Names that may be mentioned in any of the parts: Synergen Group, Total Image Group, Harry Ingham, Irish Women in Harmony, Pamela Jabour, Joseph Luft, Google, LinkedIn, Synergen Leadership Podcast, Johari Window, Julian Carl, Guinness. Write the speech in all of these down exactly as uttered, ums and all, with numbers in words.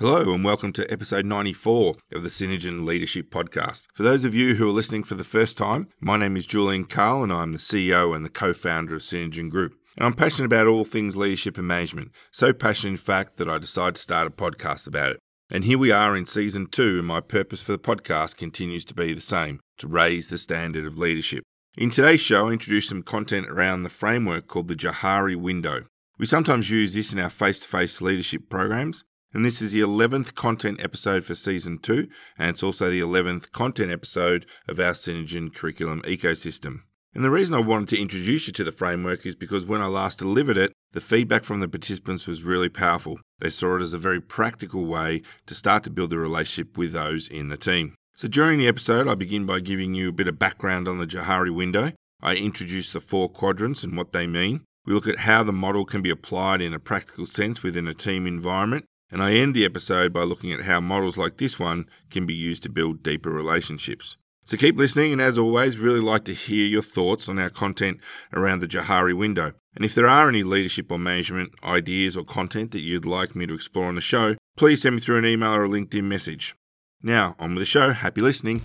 Hello and welcome to episode ninety-four of the Synergen Leadership Podcast. For those of you who are listening for the first time, my name is Julian Carl and I'm the C E O and the co-founder of Synergen Group. And I'm passionate about all things leadership and management, so passionate in fact that I decided to start a podcast about it. And here we are in season two and my purpose for the podcast continues to be the same, to raise the standard of leadership. In today's show, I introduce some content around the framework called the Johari Window. We sometimes use this in our face-to-face leadership programs. And this is the eleventh content episode for Season two, and it's also the eleventh content episode of our Synergen curriculum ecosystem. And the reason I wanted to introduce you to the framework is because when I last delivered it, the feedback from the participants was really powerful. They saw it as a very practical way to start to build a relationship with those in the team. So during the episode, I begin by giving you a bit of background on the Johari Window. I introduce the four quadrants and what they mean. We look at how the model can be applied in a practical sense within a team environment. And I end the episode by looking at how models like this one can be used to build deeper relationships. So keep listening, and as always, really like to hear your thoughts on our content around the Johari Window. And if there are any leadership or management ideas or content that you'd like me to explore on the show, please send me through an email or a LinkedIn message. Now, on with the show. Happy listening.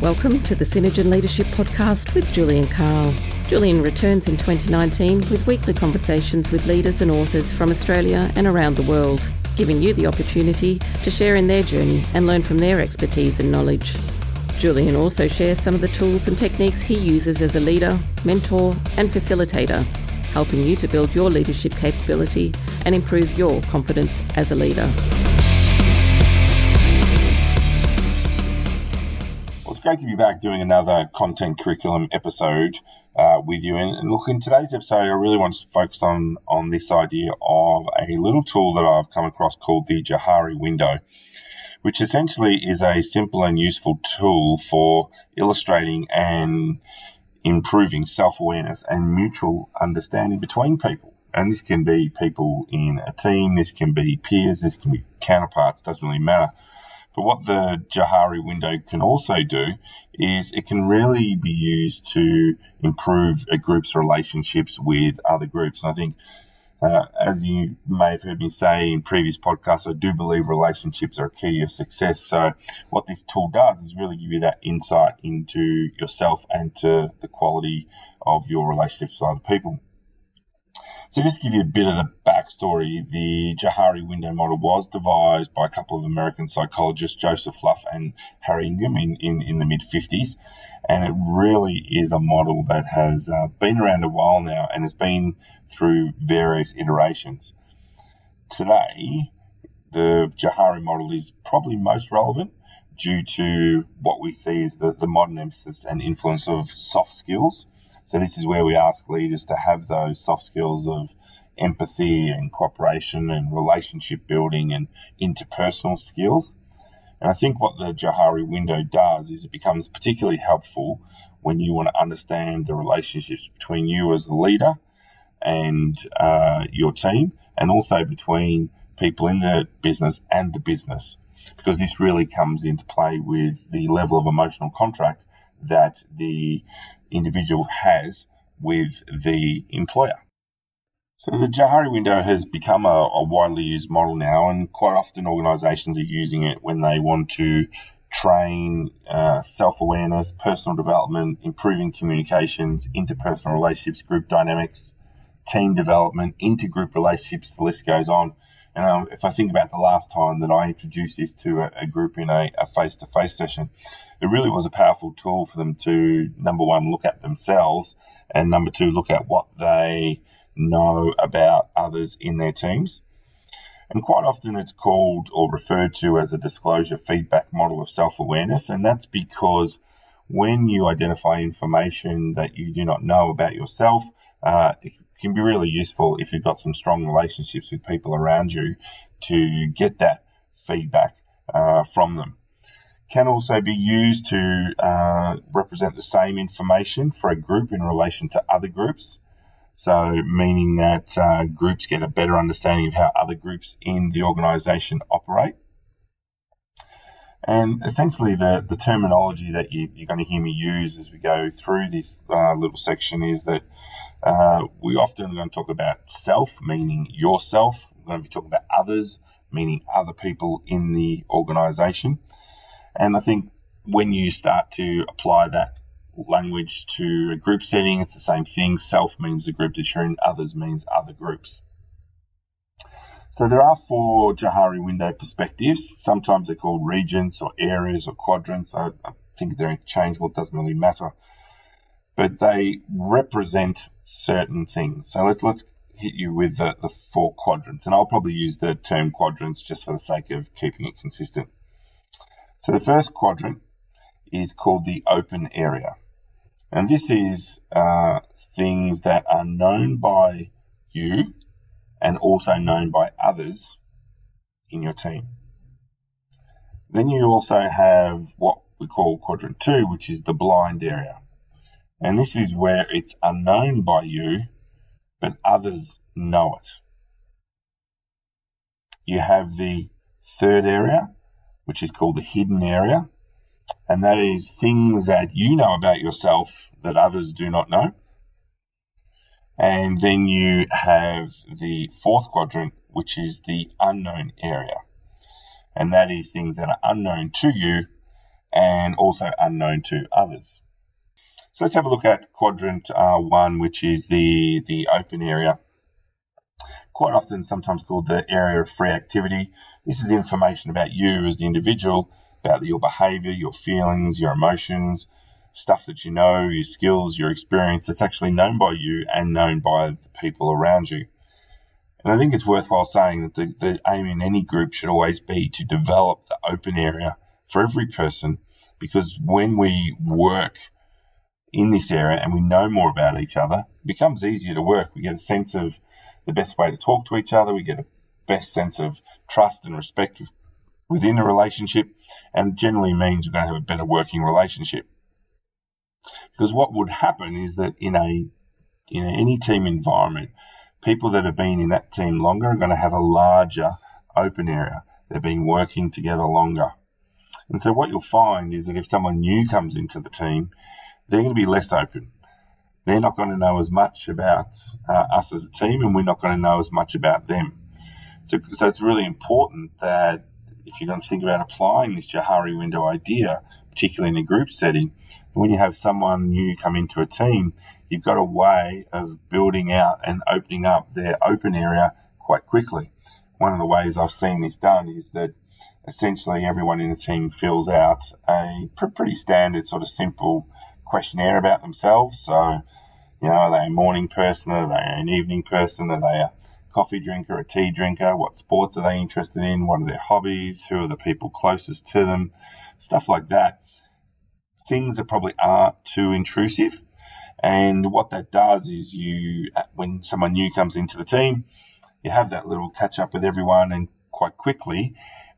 Welcome to the Synergen Leadership Podcast with Julian Carl. Julian returns in twenty nineteen with weekly conversations with leaders and authors from Australia and around the world, giving you the opportunity to share in their journey and learn from their expertise and knowledge. Julian also shares some of the tools and techniques he uses as a leader, mentor, and facilitator, helping you to build your leadership capability and improve your confidence as a leader. Great to be back doing another content curriculum episode uh, with you. And, and look, in today's episode, I really want to focus on, on this idea of a little tool that I've come across called the Johari Window, which essentially is a simple and useful tool for illustrating and improving self-awareness and mutual understanding between people. And this can be people in a team, this can be peers, this can be counterparts, doesn't really matter. But what the Johari Window can also do is it can really be used to improve a group's relationships with other groups. And I think, uh, as you may have heard me say in previous podcasts, I do believe relationships are a key to success. So what this tool does is really give you that insight into yourself and to the quality of your relationships with other people. So just to give you a bit of the backstory, the Johari Window model was devised by a couple of American psychologists, Joseph Luft and Harry Ingham, in, in, in the mid-fifties. And it really is a model that has uh, been around a while now and has been through various iterations. Today, the Johari model is probably most relevant due to what we see as the, the modern emphasis and influence of soft skills. So this is where we ask leaders to have those soft skills of empathy and cooperation and relationship building and interpersonal skills. And I think what the Johari Window does is it becomes particularly helpful when you want to understand the relationships between you as the leader and uh, your team, and also between people in the business and the business, because this really comes into play with the level of emotional contract that the individual has with the employer. So the Johari Window has become a, a widely used model now, and quite often organisations are using it when they want to train uh, self-awareness, personal development, improving communications, interpersonal relationships, group dynamics, team development, intergroup relationships, the list goes on. And um, if I think about the last time that I introduced this to a, a group in a, a face-to-face session, it really was a powerful tool for them to, number one, look at themselves, and number two, look at what they know about others in their teams. And quite often it's called or referred to as a disclosure feedback model of self-awareness, and that's because when you identify information that you do not know about yourself, uh, it can be really useful if you've got some strong relationships with people around you to get that feedback uh, from them. Can also be used to uh, represent the same information for a group in relation to other groups. So meaning that uh, groups get a better understanding of how other groups in the organisation operate. And essentially the, the terminology that you, you're going to hear me use as we go through this uh, little section is that uh, we often are going to talk about self, meaning yourself. We're going to be talking about others, meaning other people in the organisation. And I think when you start to apply that language to a group setting, it's the same thing. Self means the group that you're in, others means other groups. So there are four Johari window perspectives. Sometimes they're called regions or areas or quadrants. I, I think they're interchangeable. It doesn't really matter. But they represent certain things. So let's let's hit you with the, the four quadrants. And I'll probably use the term quadrants just for the sake of keeping it consistent. So the first quadrant is called the open area. And this is uh, things that are known by you, and also known by others in your team. Then you also have what we call quadrant two, which is the blind area. And this is where it's unknown by you, but others know it. You have the third area, which is called the hidden area. And that is things that you know about yourself that others do not know. And then you have the fourth quadrant, which is the unknown area. And that is things that are unknown to you and also unknown to others. So let's have a look at quadrant uh, one, which is the, the open area. Quite often sometimes called the area of free activity. This is information about you as the individual, about your behavior, your feelings, your emotions, stuff that you know, your skills, your experience that's actually known by you and known by the people around you. And I think it's worthwhile saying that the, the aim in any group should always be to develop the open area for every person, because when we work in this area and we know more about each other, it becomes easier to work. We get a sense of the best way to talk to each other. We get a best sense of trust and respect within a relationship, and generally means we're going to have a better working relationship. Because what would happen is that in a in any team environment, people that have been in that team longer are going to have a larger open area. They've been working together longer. And so what you'll find is that if someone new comes into the team, they're going to be less open. They're not going to know as much about uh, us as a team, and we're not going to know as much about them. So, so it's really important that if you're going to think about applying this Johari window idea, particularly in a group setting, when you have someone new come into a team, you've got a way of building out and opening up their open area quite quickly. One of the ways I've seen this done is that essentially everyone in the team fills out a pretty standard sort of simple questionnaire about themselves. So, you know, are they a morning person? Are they an evening person? Are they a coffee drinker, a tea drinker? What sports are they interested in? What are their hobbies? Who are the people closest to them? Stuff like that. Things that probably aren't too intrusive. And what that does is you, when someone new comes into the team, you have that little catch up with everyone, and quite quickly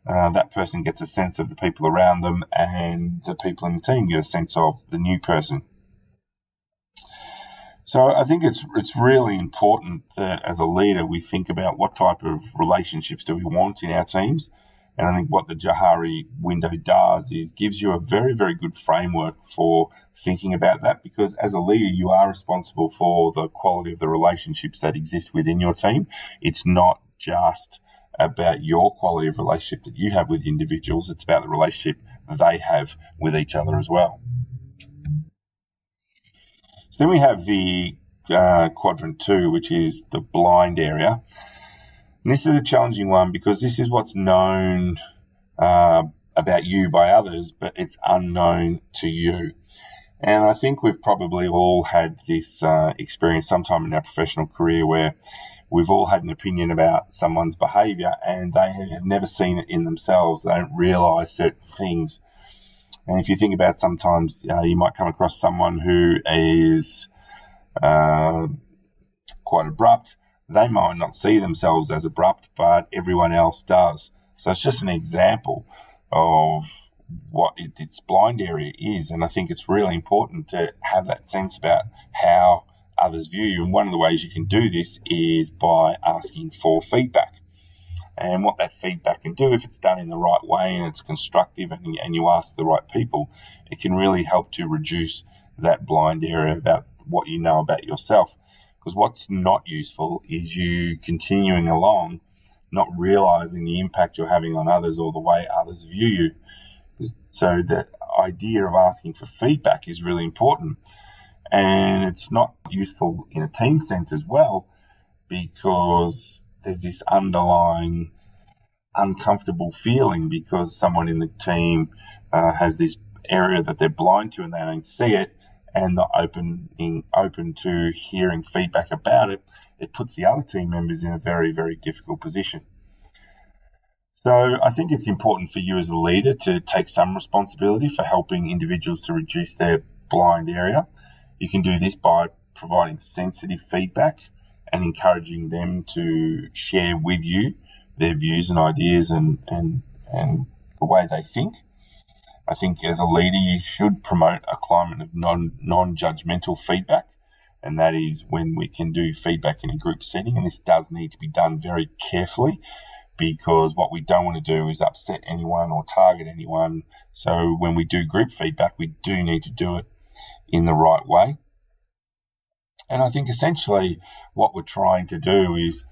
uh, that person gets a sense of the people around them, and the people in the team get a sense of the new person. So I think it's it's really important that as a leader we think about what type of relationships do we want in our teams. And I think what the Johari window does is gives you a very, very good framework for thinking about that, because as a leader, you are responsible for the quality of the relationships that exist within your team. It's not just about your quality of relationship that you have with individuals. It's about the relationship they have with each other as well. So then we have the uh, quadrant two, which is the blind area. And this is a challenging one, because this is what's known uh, about you by others, but it's unknown to you. And I think we've probably all had this uh, experience sometime in our professional career, where we've all had an opinion about someone's behaviour and they have never seen it in themselves. They don't realise certain things. And if you think about, sometimes uh, you might come across someone who is uh, quite abrupt. They might not see themselves as abrupt, but everyone else does. So it's just an example of what it, its blind area is. And I think it's really important to have that sense about how others view you. And one of the ways you can do this is by asking for feedback. And what that feedback can do, if it's done in the right way and it's constructive and, and you ask the right people, it can really help to reduce that blind area about what you know about yourself. Because what's not useful is you continuing along, not realising the impact you're having on others or the way others view you. So the idea of asking for feedback is really important. And it's not useful in a team sense as well, because there's this underlying uncomfortable feeling because someone in the team uh, has this area that they're blind to and they don't see it, and not open in, open to hearing feedback about it. It puts the other team members in a very, very difficult position. So I think it's important for you as a leader to take some responsibility for helping individuals to reduce their blind area. You can do this by providing sensitive feedback and encouraging them to share with you their views and ideas and, and, and the way they think. I think as a leader, you should promote a climate of non, non-judgmental feedback. And that is when we can do feedback in a group setting. And this does need to be done very carefully, because what we don't want to do is upset anyone or target anyone. So when we do group feedback, we do need to do it in the right way. And I think essentially what we're trying to do is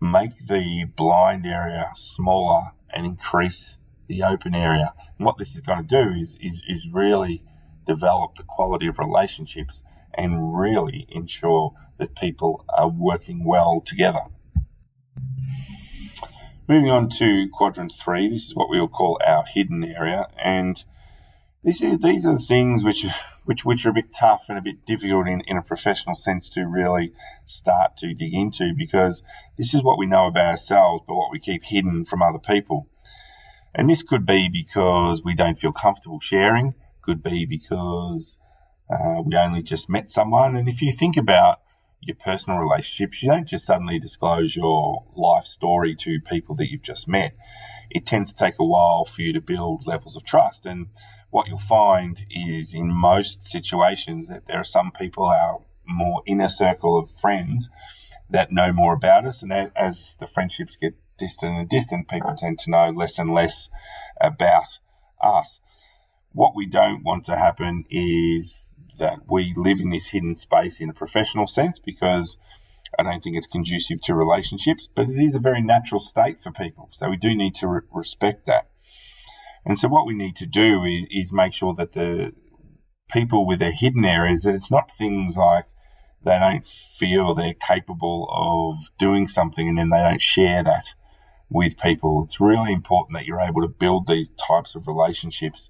make the blind area smaller and increase the open area. And what this is going to do is, is, is really develop the quality of relationships and really ensure that people are working well together. Moving on to quadrant three, this is what we will call our hidden area. And this is, these are the things which, which which are a bit tough and a bit difficult in, in a professional sense to really start to dig into, because this is what we know about ourselves but what we keep hidden from other people. And this could be because we don't feel comfortable sharing, could be because uh, we only just met someone. And if you think about your personal relationships, you don't just suddenly disclose your life story to people that you've just met. It tends to take a while for you to build levels of trust. And what you'll find is in most situations that there are some people, our more inner circle of friends, that know more about us. And as the friendships get distant and distant, people tend to know less and less about us. What we don't want to happen is that we live in this hidden space in a professional sense, because I don't think it's conducive to relationships, but it is a very natural state for people. So we do need to re- respect that. And so what we need to do is, is make sure that the people with their hidden areas, that it's not things like they don't feel they're capable of doing something and then they don't share that with people. It's really important that you're able to build these types of relationships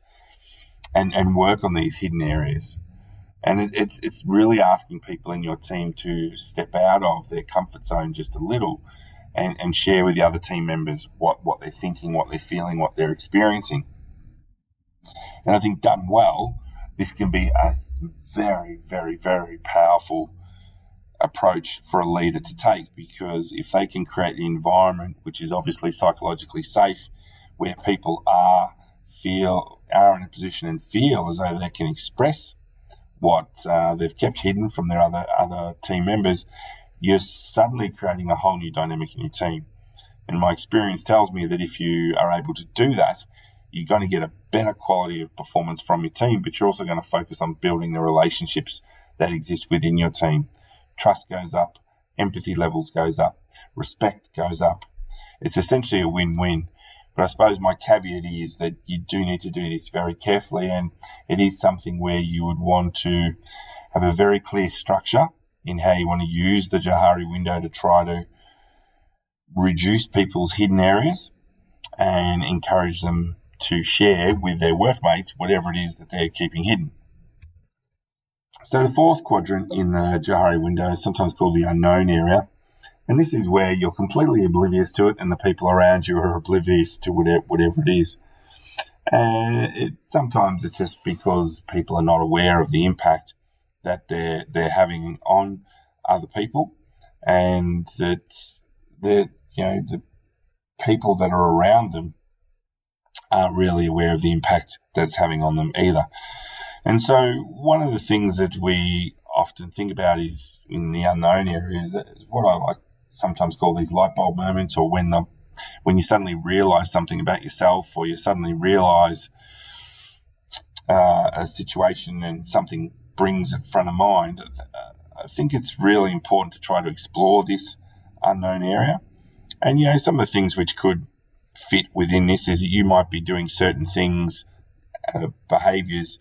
and, and work on these hidden areas. And it, it's it's really asking people in your team to step out of their comfort zone just a little and, and share with the other team members what, what they're thinking, what they're feeling, what they're experiencing. And I think done well, this can be a very, very, very powerful approach for a leader to take, because if they can create the environment, which is obviously psychologically safe, where people are feel are in a position and feel as though they can express what uh, they've kept hidden from their other other team members, you're suddenly creating a whole new dynamic in your team. And my experience tells me that if you are able to do that, you're going to get a better quality of performance from your team, but you're also going to focus on building the relationships that exist within your team. Trust goes up, empathy levels goes up, respect goes up. It's essentially a win-win. But I suppose my caveat is that you do need to do this very carefully, and it is something where you would want to have a very clear structure in how you want to use the Johari window to try to reduce people's hidden areas and encourage them to share with their workmates whatever it is that they're keeping hidden. So the fourth quadrant in the Johari window is sometimes called the unknown area. And this is where you're completely oblivious to it and the people around you are oblivious to whatever, whatever it is. And it, sometimes it's just because people are not aware of the impact that they're, they're having on other people, and that the you know the people that are around them aren't really aware of the impact that's having on them either. And so one of the things that we often think about is in the unknown area is that what I like sometimes call these light bulb moments, or when the when you suddenly realise something about yourself, or you suddenly realise uh, a situation and something brings it front of mind, I think it's really important to try to explore this unknown area. And, you know, some of the things which could fit within this is that you might be doing certain things, uh, behaviours,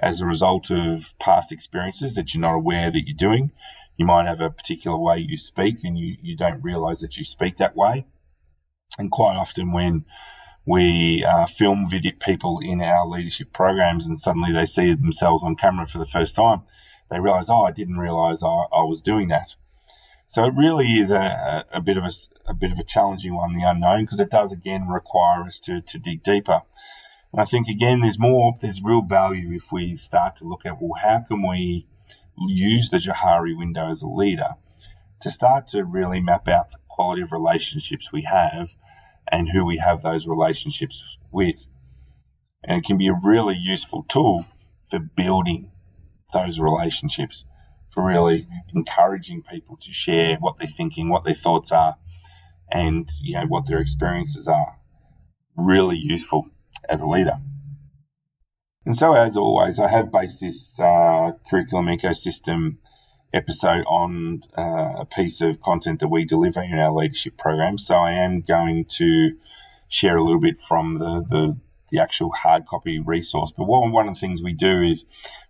as a result of past experiences that you're not aware that you're doing. You might have a particular way you speak and you, you don't realise that you speak that way. And quite often when we uh, film video people in our leadership programs and suddenly they see themselves on camera for the first time, they realise, oh, I didn't realise I, I was doing that. So it really is a, a, a bit of a, a bit of a challenging one, the unknown, because it does, again, require us to, to dig deeper. And I think, again, there's more, there's real value if we start to look at, well, how can we use the Johari window as a leader to start to really map out the quality of relationships we have and who we have those relationships with. And it can be a really useful tool for building those relationships, for really encouraging people to share what they're thinking, what their thoughts are, and, you know, what their experiences are. Really useful as a leader. And so, as always, I have based this uh, curriculum ecosystem episode on uh, a piece of content that we deliver in our leadership program. So I am going to share a little bit from the, the, the actual hard copy resource. But what, one of the things we do is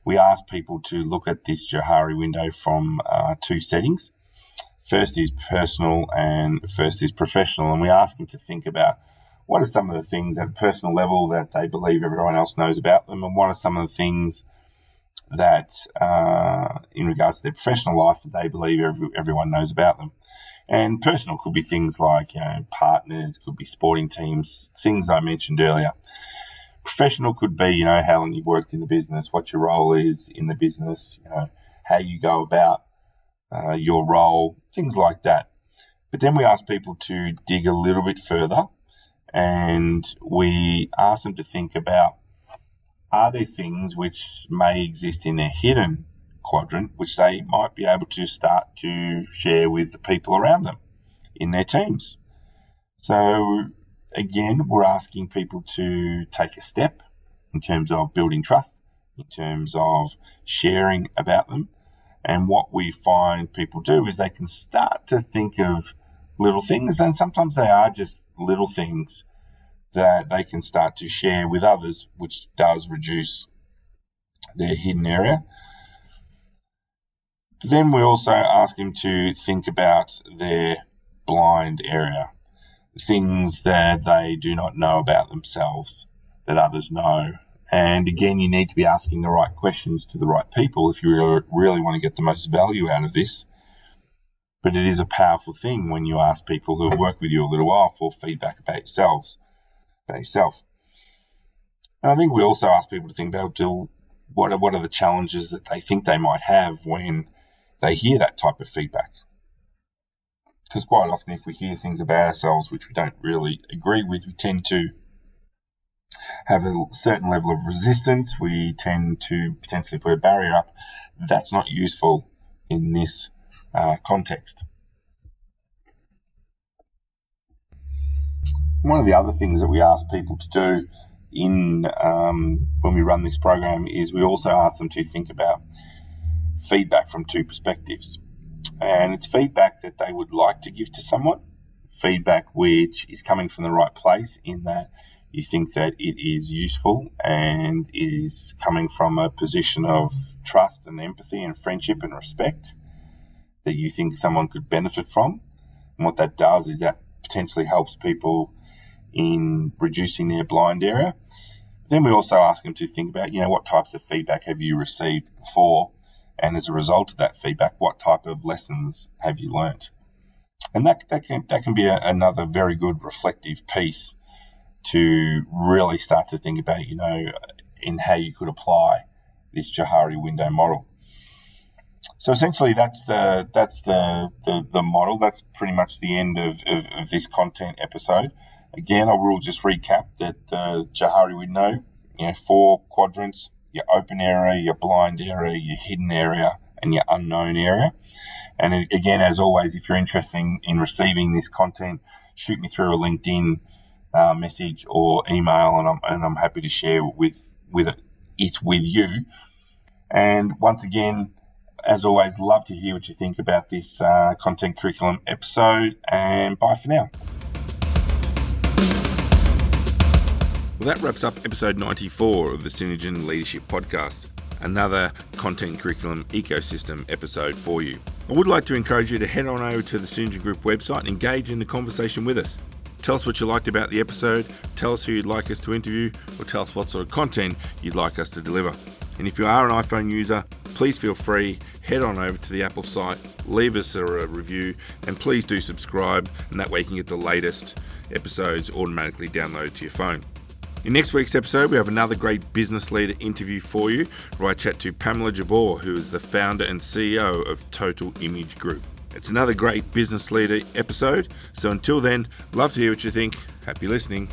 we ask people to look at this Johari window from uh, two settings. First is personal and first is professional. And we ask them to think about, what are some of the things at a personal level that they believe everyone else knows about them, and what are some of the things that, uh, in regards to their professional life, that they believe every, everyone knows about them? And personal could be things like, you know, partners, could be sporting teams, things that I mentioned earlier. Professional could be, you know, how long you've worked in the business, what your role is in the business, you know, how you go about uh, your role, things like that. But then we ask people to dig a little bit further. And we ask them to think about, are there things which may exist in their hidden quadrant, which they might be able to start to share with the people around them in their teams? So, again, we're asking people to take a step in terms of building trust, in terms of sharing about them. And what we find people do is they can start to think of little things, and sometimes they are just little things that they can start to share with others, which does reduce their hidden area. Then we also ask them to think about their blind area, things that they do not know about themselves that others know. And again, you need to be asking the right questions to the right people if you really want to get the most value out of this. But it is a powerful thing when you ask people who have worked with you a little while for feedback about yourselves, about yourself. And I think we also ask people to think about what are, what are the challenges that they think they might have when they hear that type of feedback. Because quite often if we hear things about ourselves which we don't really agree with, we tend to have a certain level of resistance. We tend to potentially put a barrier up. That's not useful in this Uh, context. One of the other things that we ask people to do in um, when we run this program is we also ask them to think about feedback from two perspectives. And it's feedback that they would like to give to someone, feedback which is coming from the right place in that you think that it is useful and is coming from a position of trust and empathy and friendship and respect that you think someone could benefit from. And what that does is that potentially helps people in reducing their blind area. Then we also ask them to think about, you know, what types of feedback have you received before? And as a result of that feedback, what type of lessons have you learnt? And that that can, that can be a, another very good reflective piece to really start to think about, you know, in how you could apply this Johari window model. So essentially, that's the that's the, the, the model. That's pretty much the end of, of, of this content episode. Again, I will just recap that uh, Johari window, you know, four quadrants: your open area, your blind area, your hidden area, and your unknown area. And again, as always, if you're interested in receiving this content, shoot me through a LinkedIn uh, message or email, and I'm and I'm happy to share with with it, it with you. And once again, as always, love to hear what you think about this uh, content curriculum episode. And bye for now. Well, that wraps up episode ninety-four of the Synergen Leadership Podcast, another content curriculum ecosystem episode for you. I would like to encourage you to head on over to the Synergen Group website and engage in the conversation with us. Tell us what you liked about the episode, tell us who you'd like us to interview, or tell us what sort of content you'd like us to deliver. And if you are an iPhone user, please feel free, head on over to the Apple site, leave us a review, and please do subscribe, and that way you can get the latest episodes automatically downloaded to your phone. In next week's episode, we have another great business leader interview for you, where I chat to Pamela Jabour, who is the founder and C E O of Total Image Group. It's another great business leader episode, so until then, love to hear what you think. Happy listening.